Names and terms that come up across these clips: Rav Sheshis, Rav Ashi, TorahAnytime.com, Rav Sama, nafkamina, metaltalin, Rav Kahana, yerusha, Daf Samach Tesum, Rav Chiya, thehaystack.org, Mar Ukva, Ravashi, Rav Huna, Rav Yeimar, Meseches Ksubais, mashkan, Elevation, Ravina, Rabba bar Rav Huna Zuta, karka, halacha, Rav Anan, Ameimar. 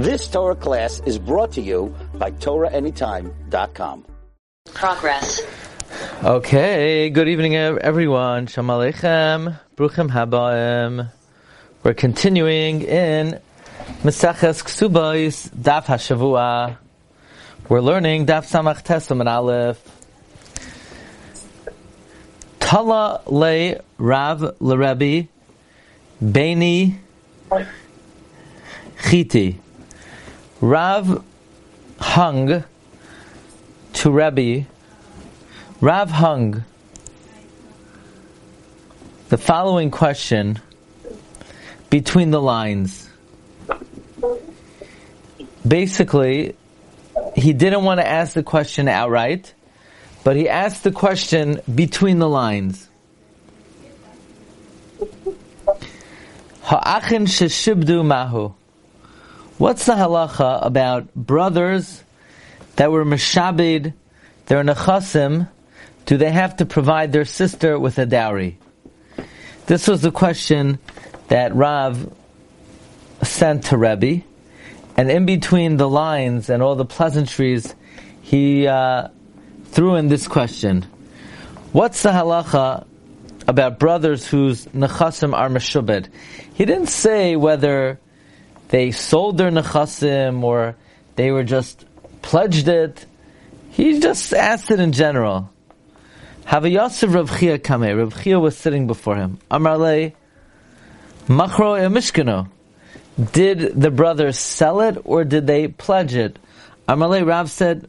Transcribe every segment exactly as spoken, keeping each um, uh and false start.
This Torah class is brought to you by Torah Anytime dot com. Progress. Okay, good evening everyone. Shalom Aleichem, Bruchim Habayim. We're continuing in Meseches Ksubais, Daf HaShavua. We're learning Daf Samach Tesum and Aleph. Tala le Rav le Rebbe Beni Chiti. Rav hung to Rebbe. Rav hung the following question between the lines. Basically, he didn't want to ask the question outright, but he asked the question between the lines. Ha'achin sheshibdu mahu. What's the halacha about brothers that were mishabed their nechasim? Do they have to provide their sister with a dowry? This was the question that Rav sent to Rebbe, and in between the lines and all the pleasantries, he uh, threw in this question: what's the halacha about brothers whose nechasim are meshubed? He didn't say whether they sold their nechasim or they were just pledged it. He just asked it in general. Rav Yosef Rav Chiya kameh. Rav Chiya was sitting before him. Amar le machro emishkano. Did the brothers sell it or did they pledge it? Amar le, Rav said.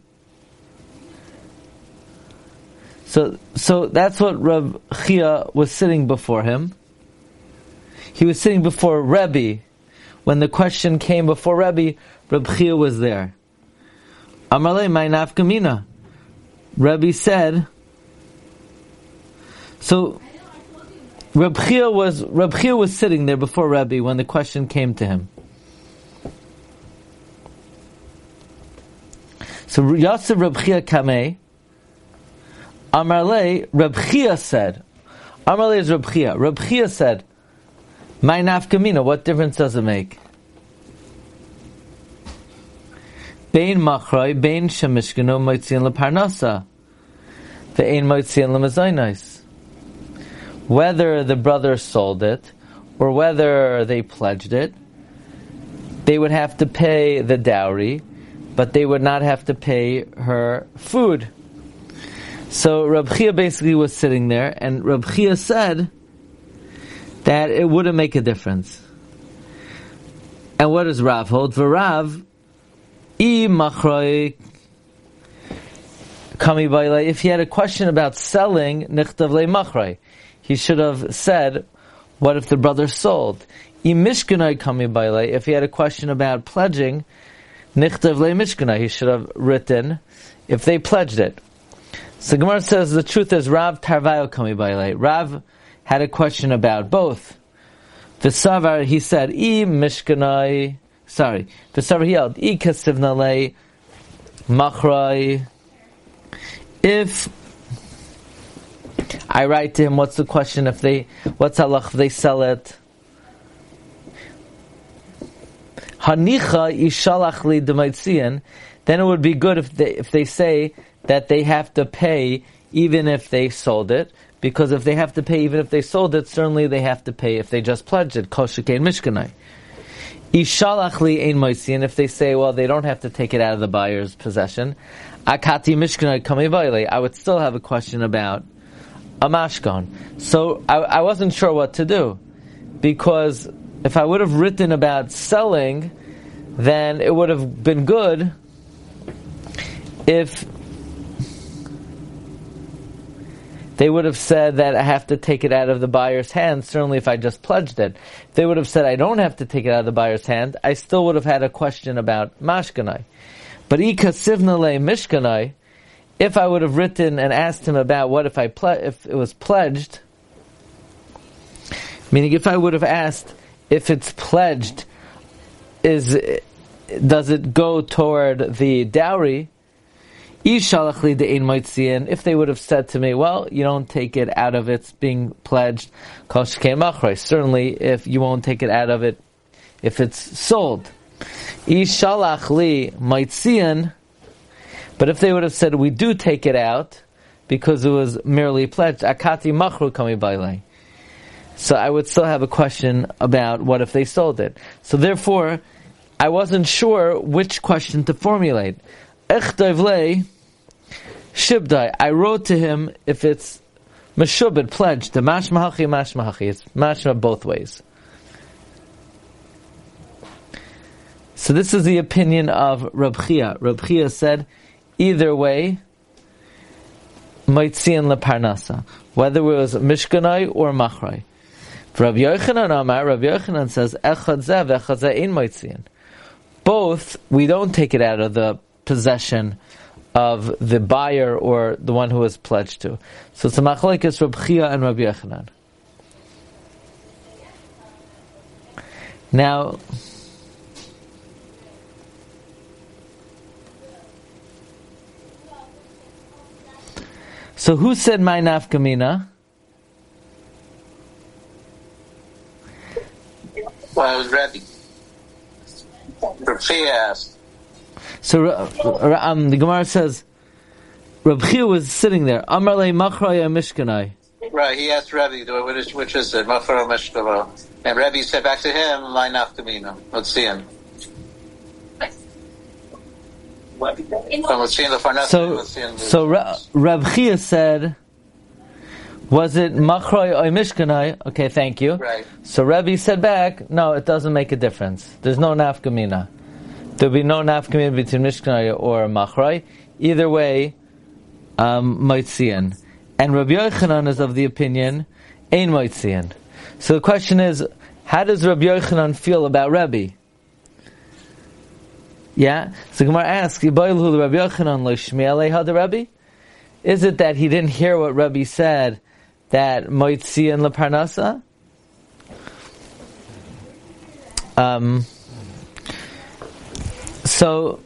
So, so that's what Rav Chiya was sitting before him. He was sitting before Rebbe. When the question came before Rebbe, Rav Chiya was there. Amar le, my nafkamina. Rebbe said. So, Rav Chiya was Rav Chiya was sitting there before Rebbe when the question came to him. So Yosef Rav Chiya kameh. Amar le, Rav Chiya said. Amar le is Rav Chiya. Rav Chiya said, my nafkamina, what difference does it make? Bein machroi, bein shemishkano, moitzian leparnasa, ve'ein moitzian lemazainais. Whether the brothers sold it or whether they pledged it, they would have to pay the dowry, but they would not have to pay her food. So Rav Chiya basically was sitting there, and Rav Chiya said that it wouldn't make a difference. And what does Rav hold? V'Rav, I machroi kami baile. If he had a question about selling, nichtav le machroi. He should have said, what if the brother sold? If he had a question about pledging, he should have written, if they pledged it. So Gemara says the truth is, Rav Tarvayo Kami Bailei. Rav had a question about both. V'savar, he said, I mishkanai, sorry, V'savar he yelled, I kasivna le machrai. If I write to him, what's the question if they, what's halach if they sell it? Hanicha yishalach li d'maitzian. Then it would be good if they, if they say that they have to pay even if they sold it, because if they have to pay even if they sold it, certainly they have to pay if they just pledged it. Kol shekain mishkanai. Yishalach li ein maitzian. If they say, well, they don't have to take it out of the buyer's possession. Akati mishkanai kamei vayle. I would still have a question about a mashkan. So I, I wasn't sure what to do, because if I would have written about selling, then it would have been good if they would have said that I have to take it out of the buyer's hand, certainly if I just pledged it. If they would have said I don't have to take it out of the buyer's hand, I still would have had a question about mashkanai. But ika sivna le mishkanai, if I would have written and asked him about what if I ple- if it was pledged, meaning if I would have asked if it's pledged, is does it go toward the dowry? If they would have said to me, well, you don't take it out of its being pledged, certainly if you won't take it out of it if it's sold. Ishalach li maitzian. But if they would have said, we do take it out, because it was merely pledged, akati machru kami bailei. So I would still have a question about what if they sold it. So therefore, I wasn't sure which question to formulate. Echtav le shibdai. I wrote to him if it's meshubed, pledged, the mashma hachi, mashma hachi. It's mashma both ways. So this is the opinion of Rav Chiya. Rav Chiya said, either way, Maitzian leparnasa, whether it was Mishkanai or Machrai. Rav Yochanan Amar, Rav Yochanan says, Echad zeh v'echad zeh ein Maitzian. Both, we don't take it out of the possession of the buyer or the one who was pledged to. So it's a machlokes Rav Chiya and Rav Yochanan. Now, so who said my nafkamina? Well, Rabbi. Rav Chiya asked. So um, the Gemara says, Rav Chiya was sitting there. Amar le machraya mishkanai. Right, he asked Rabbi, which is, which is it? Machraya mishkanai. And Rabbi said back to him, my nafkamina. Let's see him. So, so Ra- Rav Chiya said, was it Machroy or Mishkanai? Okay, thank you. Right. So Rabbi said back, no, it doesn't make a difference. There's no nafkamina. There'll be no nafkamina between Mishkanai or Machroy. Either way, um, Moitzian. And Rabbi Yochanan is of the opinion, Ein Moitzian. So the question is, how does Rabbi Yochanan feel about Rabbi? Yeah? So Gemara asks, is it that he didn't hear what Rabbi said, that Moitzi and Leparnasa? Um, so...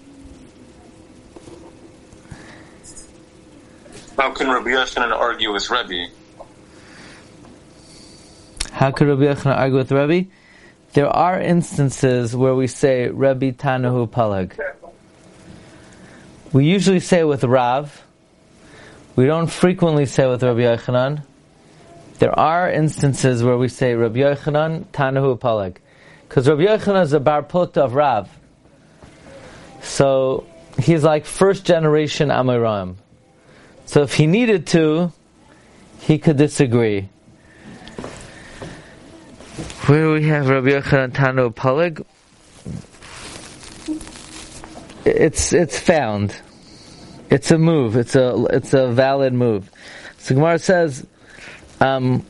How can Rabbi Yochanan argue with Rabbi? How could Rabbi Yochanan argue with Rabbi? There are instances where we say Rebbe Tanahu Palag. We usually say with Rav. We don't frequently say with Rabbi Yochanan. There are instances where we say Rabbi Yochanan Tanahu Palag, because Rabbi Yochanan is a bar pulta of Rav. So he's like first generation Amoraim. So if he needed to, he could disagree. Where do we have Rabbi Yochanan Tanu Palag? It's it's found. It's a move. It's a it's a valid move. So Gemara says, um,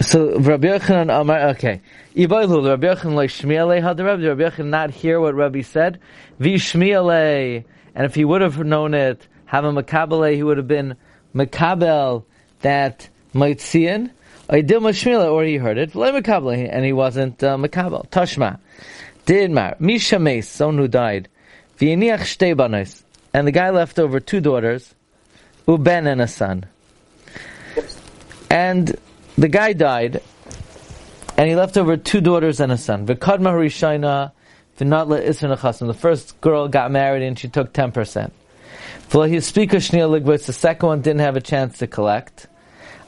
so Rabbi Yochanan Amar. Okay, Ibaylul Rabbi Yochanan like Shmielei had the Rabbi. Rabbi Yochanan not hear what Rabbi said. Vishmielei, and if he would have known it, have a makabelei, he would have been makabel that Maitzian. Or he heard it, and he wasn't uh, makabel. Tashma, Didmar, Misha Meis, someone who died, V'yiniach shtei banos, and the guy left over two daughters, Uben and a son. And the guy died, and he left over two daughters and a son. V'kadma harishayna, v'nat le'isrin achasim. The first girl got married and she took ten percent. V'lahispika shniya ligvos. The second one didn't have a chance to collect.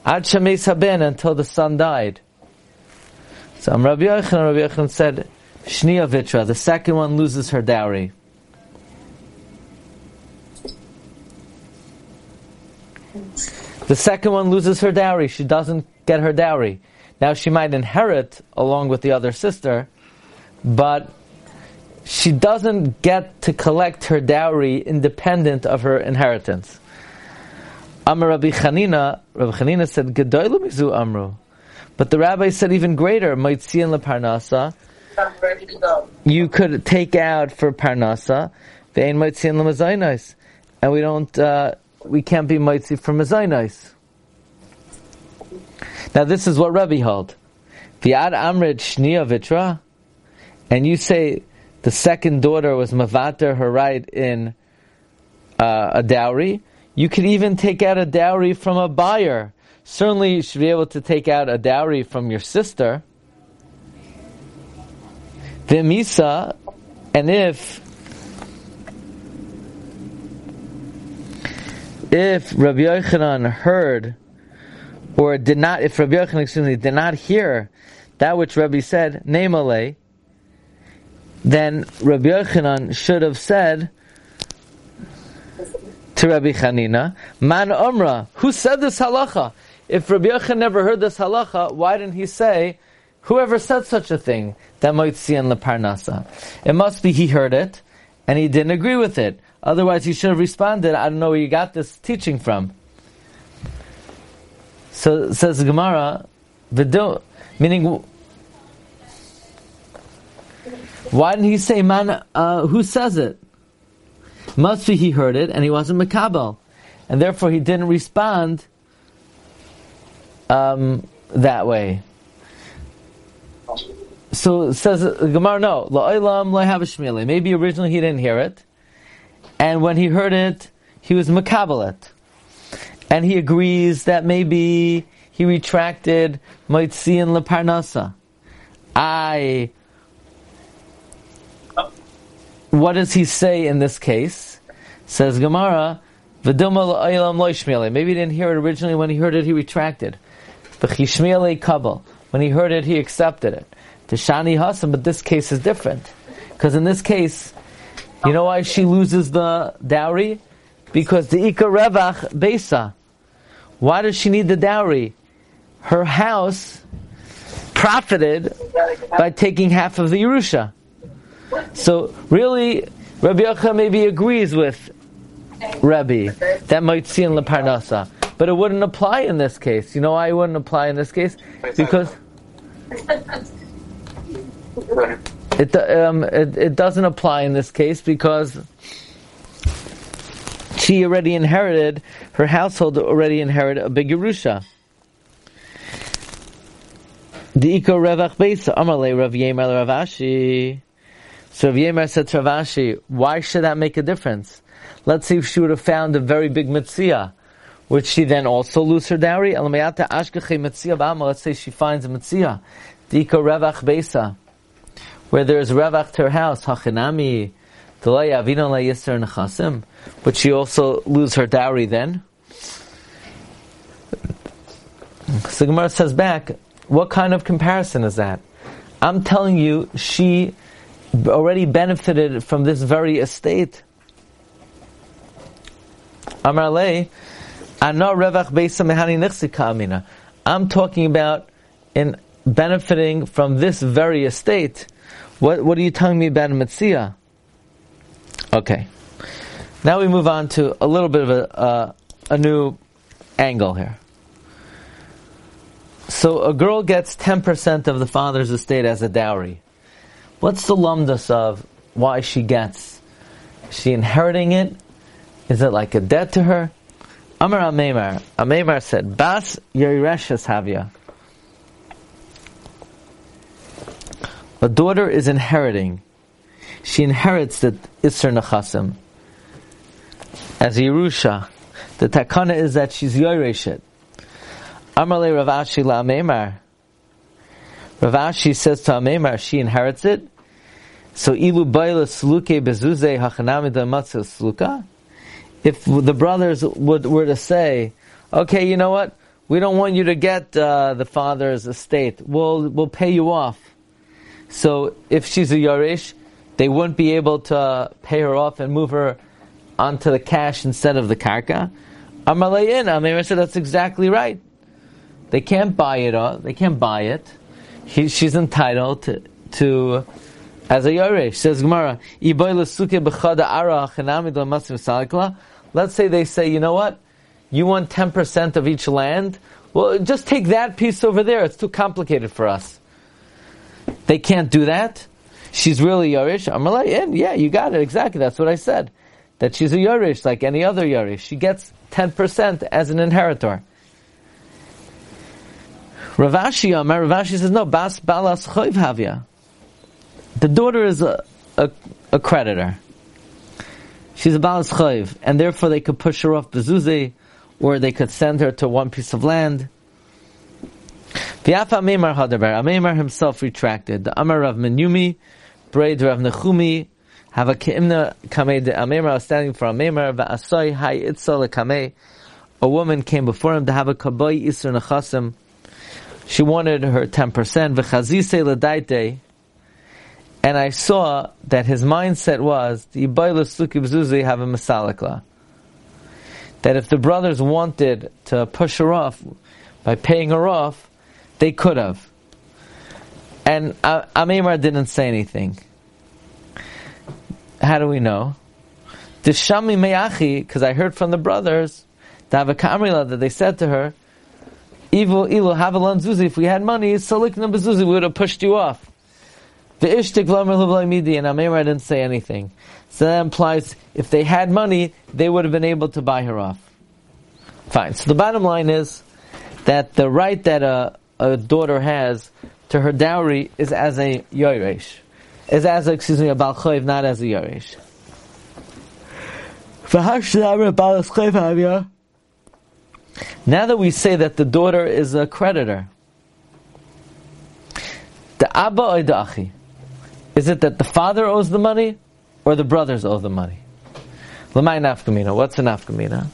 Ad Shameis Haben, until the son died. So um, Rabbi Yochanan, Rabbi Yochanan said, Shniya Vitra, the second one loses her dowry. The second one loses her dowry. She doesn't get her dowry. Now she might inherit along with the other sister, but she doesn't get to collect her dowry independent of her inheritance. Amar Rabbi Chanina, Rabbi Chanina said, Gedoylu mizu amru. But the rabbi said even greater, Maitzian leparnasa. You could take out for parnasa, ve'en Maitzian lemezainos. And we don't, uh, we can't be Maitzi for mezainos. Now this is what Rabbi held. V'ad amrit shniya vitra. And you say the second daughter was mavater her right in uh, a dowry. You could even take out a dowry from a buyer. Certainly you should be able to take out a dowry from your sister. V'misa, and if if Rabbi Yochanan heard or did not, if Rabbi Yochanan excuse me did not hear that which Rabbi said, nemale, then Rabbi Yochanan should have said to Rabbi Chanina, man umra, who said this halacha? If Rabbi Yochanan never heard this halacha, why didn't he say, whoever said such a thing, that might see in leparnasa? It must be he heard it, and he didn't agree with it. Otherwise he should have responded, I don't know where you got this teaching from. So says Gemara, Vidu, meaning, why didn't he say, man, uh, who says it? Must be he heard it, and he wasn't Makabel. And therefore he didn't respond um, that way. So says Gemara, no, la'olam lo'hav shmili. Maybe originally he didn't hear it, and when he heard it, he was makabel it, and he agrees that maybe he retracted moitziin leparnasa. I. What does he say in this case? Says Gemara, v'duma la'olam lo'shmili. Maybe he didn't hear it originally. When he heard it, he retracted. V'chishmili kabel. When he heard it, he accepted it. Tishani Hassan, but this case is different. Because in this case, you know why she loses the dowry? Because the Ika Revach Beisa. Why does she need the dowry? Her house profited by taking half of the Yerusha. So really, Rabbi Yochanan maybe agrees with Rabbi that might see in La Parnasa. But it wouldn't apply in this case. You know why it wouldn't apply in this case? Because it um it, it doesn't apply in this case because she already inherited, her household already inherited a big Yerusha. The Iko Revach Beisa Amalei Rav Yeimar Rav Ashi. So Rav Yeimar said to Rav Ashi, why should that make a difference? Let's see if she would have found a very big Metziah. Would she then also lose her dowry? Let's say she finds a Metziah. Diko Revach Beisa, where there is Revach to her house, Hachinami, Delay Avino La Yisr Nechasim. Would she also lose her dowry then? So Gemara says back, what kind of comparison is that? I'm telling you, she already benefited from this very estate. Amar Lei, Ana Revach Beisa Mehani Nechsika Amina. I'm talking about in benefiting from this very estate. What what are you telling me about Metziah? Okay. Now we move on to a little bit of a uh, a new angle here. So a girl gets ten percent of the father's estate as a dowry. What's the lumdus of why she gets? Is she inheriting it? Is it like a debt to her? Amar Ameimar. Ameimar said, Bas Yereshes Havia. A daughter is inheriting. She inherits the Isser Nechasim as Yerusha. The Takana is that she's Yoresh it. Amar le Rav Ashi la Ameimar. Rav Ashi says to Ameimar, she inherits it. So Ilu Baila Sluke Bezuze Hachanami Da Matsu Sluka. If the brothers would were to say, okay, you know what? We don't want you to get uh, the father's estate. We'll we'll pay you off. So if she's a Yoresh, they wouldn't be able to pay her off and move her onto the cash instead of the karka. Amalayin, Ameimar said that's exactly right. They can't buy it off. They can't buy it. He, she's entitled to, to as a Yoresh. Says Gemara, let's say they say, you know what? You want ten percent of each land? Well, just take that piece over there. It's too complicated for us. They can't do that. She's really Yoresh. I'm like, yeah, you got it. Exactly. That's what I said. That she's a Yoresh like any other Yoresh. She gets ten percent as an inheritor. Rav Ashi, my Rav Ashi says, no, Bas Balas Choiv Havia. The daughter is a, a, a creditor. She's a Balas Choiv. And therefore they could push her off Bezuzi, or they could send her to one piece of land. V'yaf Ameimar Hadaber. Ameimar himself retracted. The Amar Rav Menumi, prayed Rav Nechemya, have a keimna kamei de Ameimar, standing for Ameimar, va'asoi hai itzol kamei. A woman came before him to have a kaboi isur nechasim. She wanted her ten percent, v'chazisei ledaite, and I saw that his mindset was, the have a that if the brothers wanted to push her off by paying her off, they could have. And Ameimar didn't say anything. How do we know? Deshami me'achi, because I heard from the brothers, that they said to her, Evil, evil, havelan zuzi, if we had money, salikna bezuzi, we would have pushed you off. The ishtik v'amr l'v'lay midi, and Ameimar didn't say anything. So that implies, if they had money, they would have been able to buy her off. Fine, so the bottom line is, that the right that a, a daughter has to her dowry is as a yoresh. Is as, a, excuse me, a bal choiv, not as a yoresh. Now that we say that the daughter is a creditor, the Abba or the Achi? Is it that the father owes the money or the brothers owe the money? L'may nafkamina. What's a nafkamina?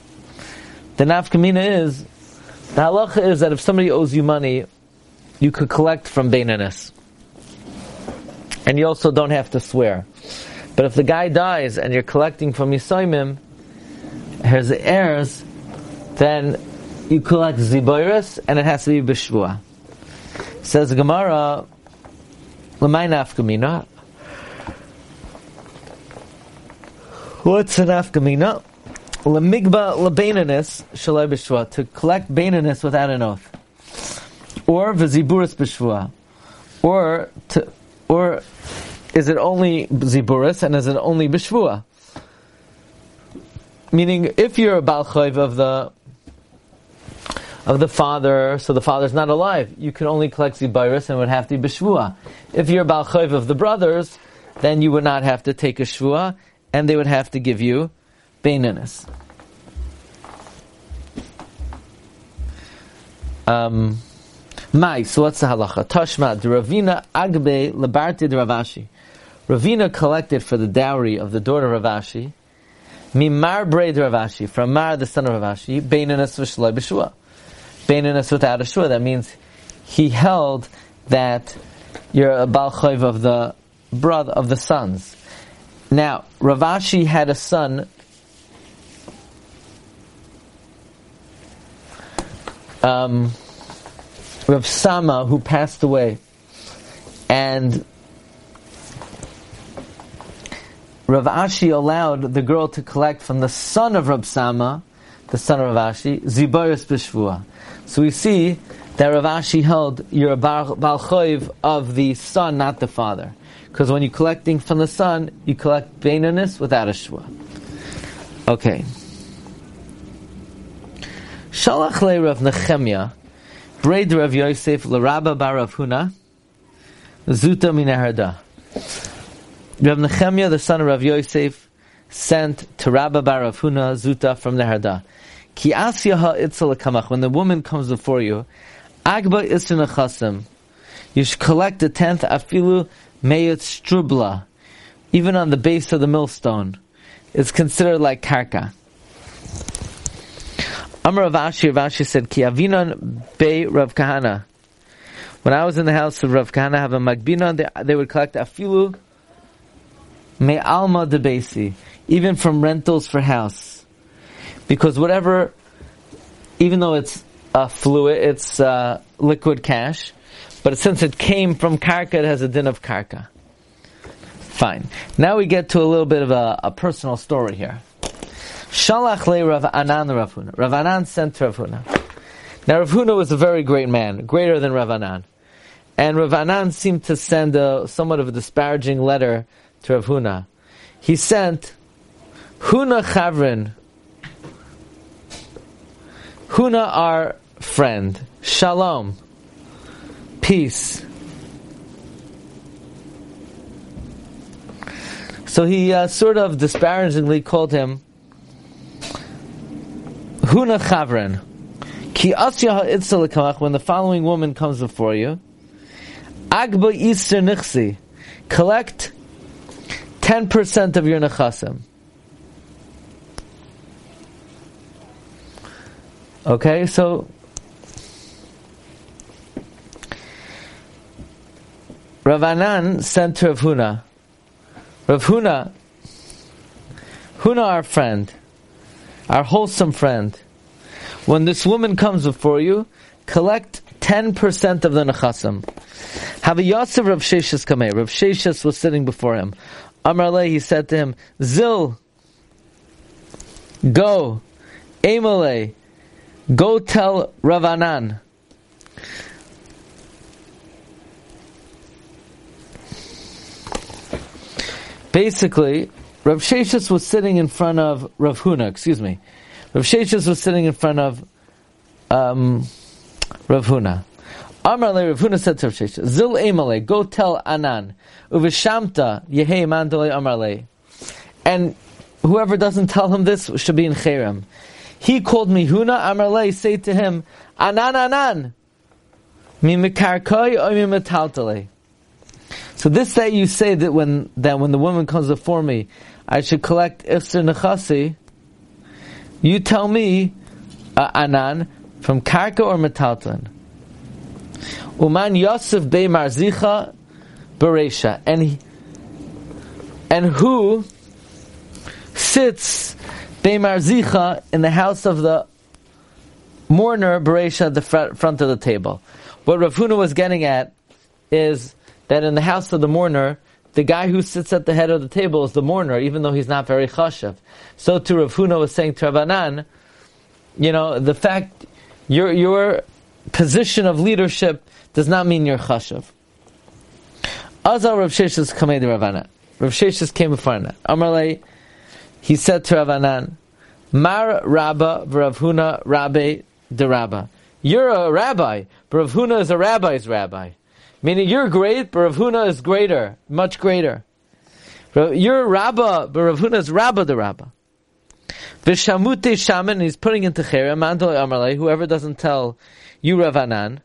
The nafkamina is, the halacha is that if somebody owes you money, you could collect from beinanis. And you also don't have to swear. But if the guy dies and you're collecting from Yisoimim, his heirs, then you collect ziboiris and it has to be b'shvua. Says Gemara, L'may nafkamina. What's a nafkamina? L'migba l'beinanis shalai b'shvua, to collect beinanis without an oath, or v'ziburis b'shvua, or to, or is it only ziburis and is it only b'shvua? Meaning, if you're a bal choiv of the of the father, so the father's not alive, you can only collect ziburis and would have to be b'shvua. If you're a bal choiv of the brothers, then you would not have to take a shvua, and they would have to give you beinanis. Um, Mai, so what's the halacha? Tashma, the Ravina agbe labarti de Ravashi. Ravina collected for the dowry of the daughter of Ravashi, mimar braid Ravashi, from Mar the son of Ravashi, beinanis v'shalai b'shua. Beinanis without a shua. That means he held that you're a bal choiv of the brother of the sons. Now, Ravashi had a son. Um, Rav Sama, who passed away, and Rav Ashi allowed the girl to collect from the son of Rav Sama, the son of Rav Ashi, ziboris b'shvua. So we see that Rav Ashi held you're a bal choiv of the son, not the father, because when you're collecting from the son, you collect beinanis without a shvua. Okay. Shalach le Rav Nechemya, braid Rav Yosef, le Rabba bar Rav Huna Zuta Neharda'a. Rav Nechemya, the son of Rav Yosef, sent to Rabba bar Rav Huna Zuta from Neharda'a. Ki asyaha itzal kamach, when the woman comes before you, agba isur nechasim, you should collect the tenth afilu meyut strubla, even on the base of the millstone. It's considered like karka. Amar Rav Ashi, Rav Ashi said, Ki avinon bei Rav Kahana. When I was in the house of Rav Kahana, have a magbinon, they, they would collect afilu me alma de basi, even from rentals for house, because whatever, even though it's uh, fluid, it's uh, liquid cash, but since it came from karka, it has a din of karka. Fine. Now we get to a little bit of a, a personal story here. Shalach le Rav Anan Rav Huna. Rav Anan sent to Rav Huna. Now Rav Huna was a very great man, greater than Rav Anan. And Rav Anan seemed to send a, somewhat of a disparaging letter to Rav Huna. He sent, Huna chavrin. Huna our friend. Shalom. Peace. So he uh, sort of disparagingly called him Huna Chavren. Ki asya ha'itzel kamach, when the following woman comes before you, agba iser nichsi, collect ten percent of your nechasim. Okay, so Rav Anan sent to Rav Huna. Rav Huna, Huna, our friend, our wholesome friend, when this woman comes before you, collect ten percent of the nechasim. Have a Yosef Rav Sheshis kamei. Rav Sheshis was sitting before him. Amar le, he said to him, Zil, go, Emale, go tell Rav Anan. Basically, Rav Sheshis was sitting in front of Rav Huna, excuse me. Rav Sheshis was sitting in front of um, Rav Huna. Amar le, Rav Huna said to Rav Sheshis, Zil Emale, go tell Anan. Uvishamta, Yehei Mandale Amar le. And whoever doesn't tell him this should be in Cherem. He called me Huna, Amar le, say to him, Anan, Anan, mi mikarkoi o mi metaltale. So this day you say that when that when the woman comes before me, I should collect ifser nechasi. You tell me, uh, Anan, from karka or metaltan. Uman Yosef be marzicha beresha, and he, and who sits be marzicha in the house of the mourner beresha at the front of the table. What Rav Huna was getting at is that in the house of the mourner, the guy who sits at the head of the table is the mourner, even though he's not very chashav. So too, Rav Huna was saying to Rav Anan, you know, the fact, your your position of leadership does not mean you're chashav. Azal Rav Sheshis kamei de Rav Anan. Rav Sheshis came before Anan. Amarle, he said to Rav Anan, Mar Rabba bar Rav Huna Rabbi de Rabba. You're a rabbi, but Rav Huna is a rabbi's rabbi. Meaning, you're great, but Rav Huna is greater, much greater. You're Rabba, but Rav Huna is Rabba the Rabba. Vishamute shaman, he's putting into Cherem, Mandal Amarle, whoever doesn't tell you, Rav Anan.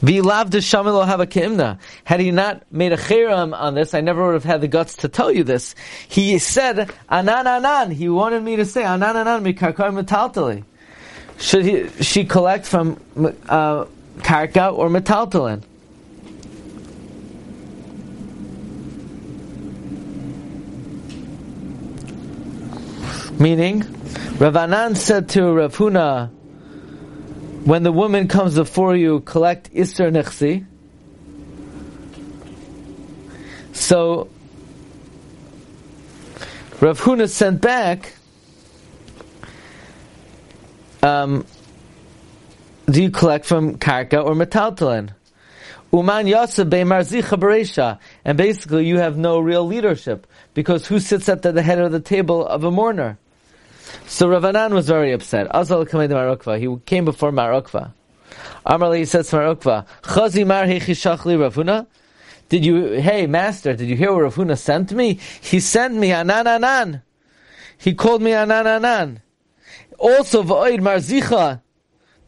Vilav de Shamilo Havakimna. Had he not made a Cherem on this, I never would have had the guts to tell you this. He said, Anan, Anan. He wanted me to say, Anan, Anan, mikarkar metaltali. Should he, she collect from, uh, karka or metaltalin. Meaning, Rav Anan said to Rav Huna, when the woman comes before you, collect iser nechsi. So, Rav Huna sent back, um, do you collect from karka or metaltalin? Uman Yosef be marzicha bereisha, and basically you have no real leadership because who sits at the head of the table of a mourner? So Rav Anan was very upset. Azal kamei de Mar Ukva. He came before Mar Ukva. Amar le, he says to Mar Ukva, Chazi mar heichishach li Rav Huna. Did you? Hey, master, did you hear what Rav Huna sent me? He sent me Anan Anan. He called me Anan Anan. Also v'oid marzicha.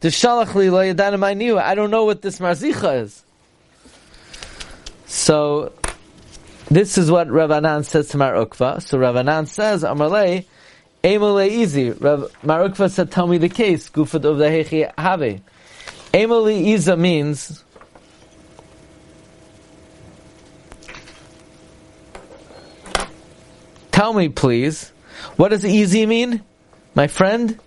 I don't know what this marzicha is. So, this is what Rav Anan says to Mar Ukva. So Rav Anan says, Amarle, Emale easy. Mar Ukva said, tell me the case. Gufad of the Hechi Habe. Emale Iza means, tell me please, what does easy mean, my friend?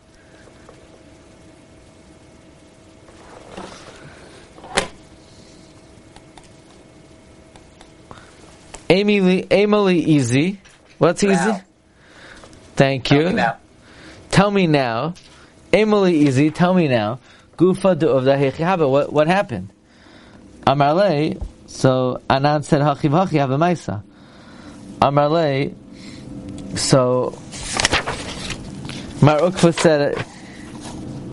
Emily, Emily, easy. What's easy? Now. Thank you. Tell me now. Tell me now. Emily, easy. Tell me now. Gufa of the Hechihaba. What what happened? Amarle. So Anan said, Hachiv Hachi have a Maisa. Amarle. So Mar Ukva said,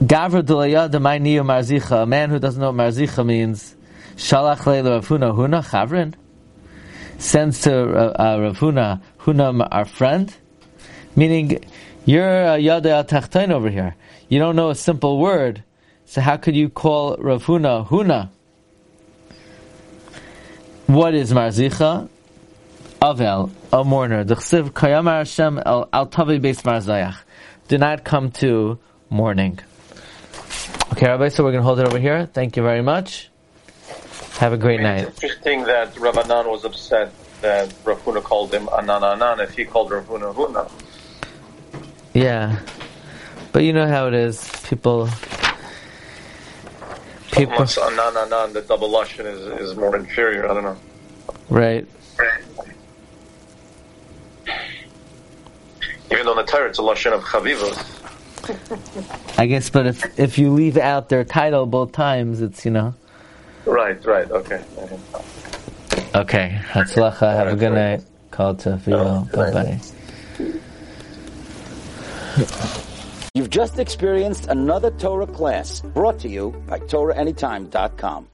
Gavra Dulayad Mainiyu Marzicha. A man who doesn't know what Marzicha means. Shalach Leila of Huna Huna Chavrin. Sends to uh, uh, Rav Huna, Huna, our friend, meaning you're a Yada al Tachtain over here. You don't know a simple word, so how could you call Rav Huna Huna? What is Marzicha? Avel, a mourner, the chsiv kayamar Hashem al tavi beis marzayach. Do not come to mourning. Okay, Rabbi, so we're going to hold it over here. Thank you very much. Have a great I mean, night. It's interesting that Rav Anan was upset that Rav Huna called him Anan Anan if he called Rav Huna Huna. Yeah. But you know how it is. People... People... Unless Anan Anan, the double lashon is, is more inferior. I don't know. Right. Even on the Torah, it's a lashon of chavivos. I guess, but if if you leave out their title both times, it's, you know. Right, right, okay. Okay, hatzlacha, have a good night. Kol tov, y'all. Bye-bye. You've just experienced another Torah class brought to you by Torah Anytime dot com.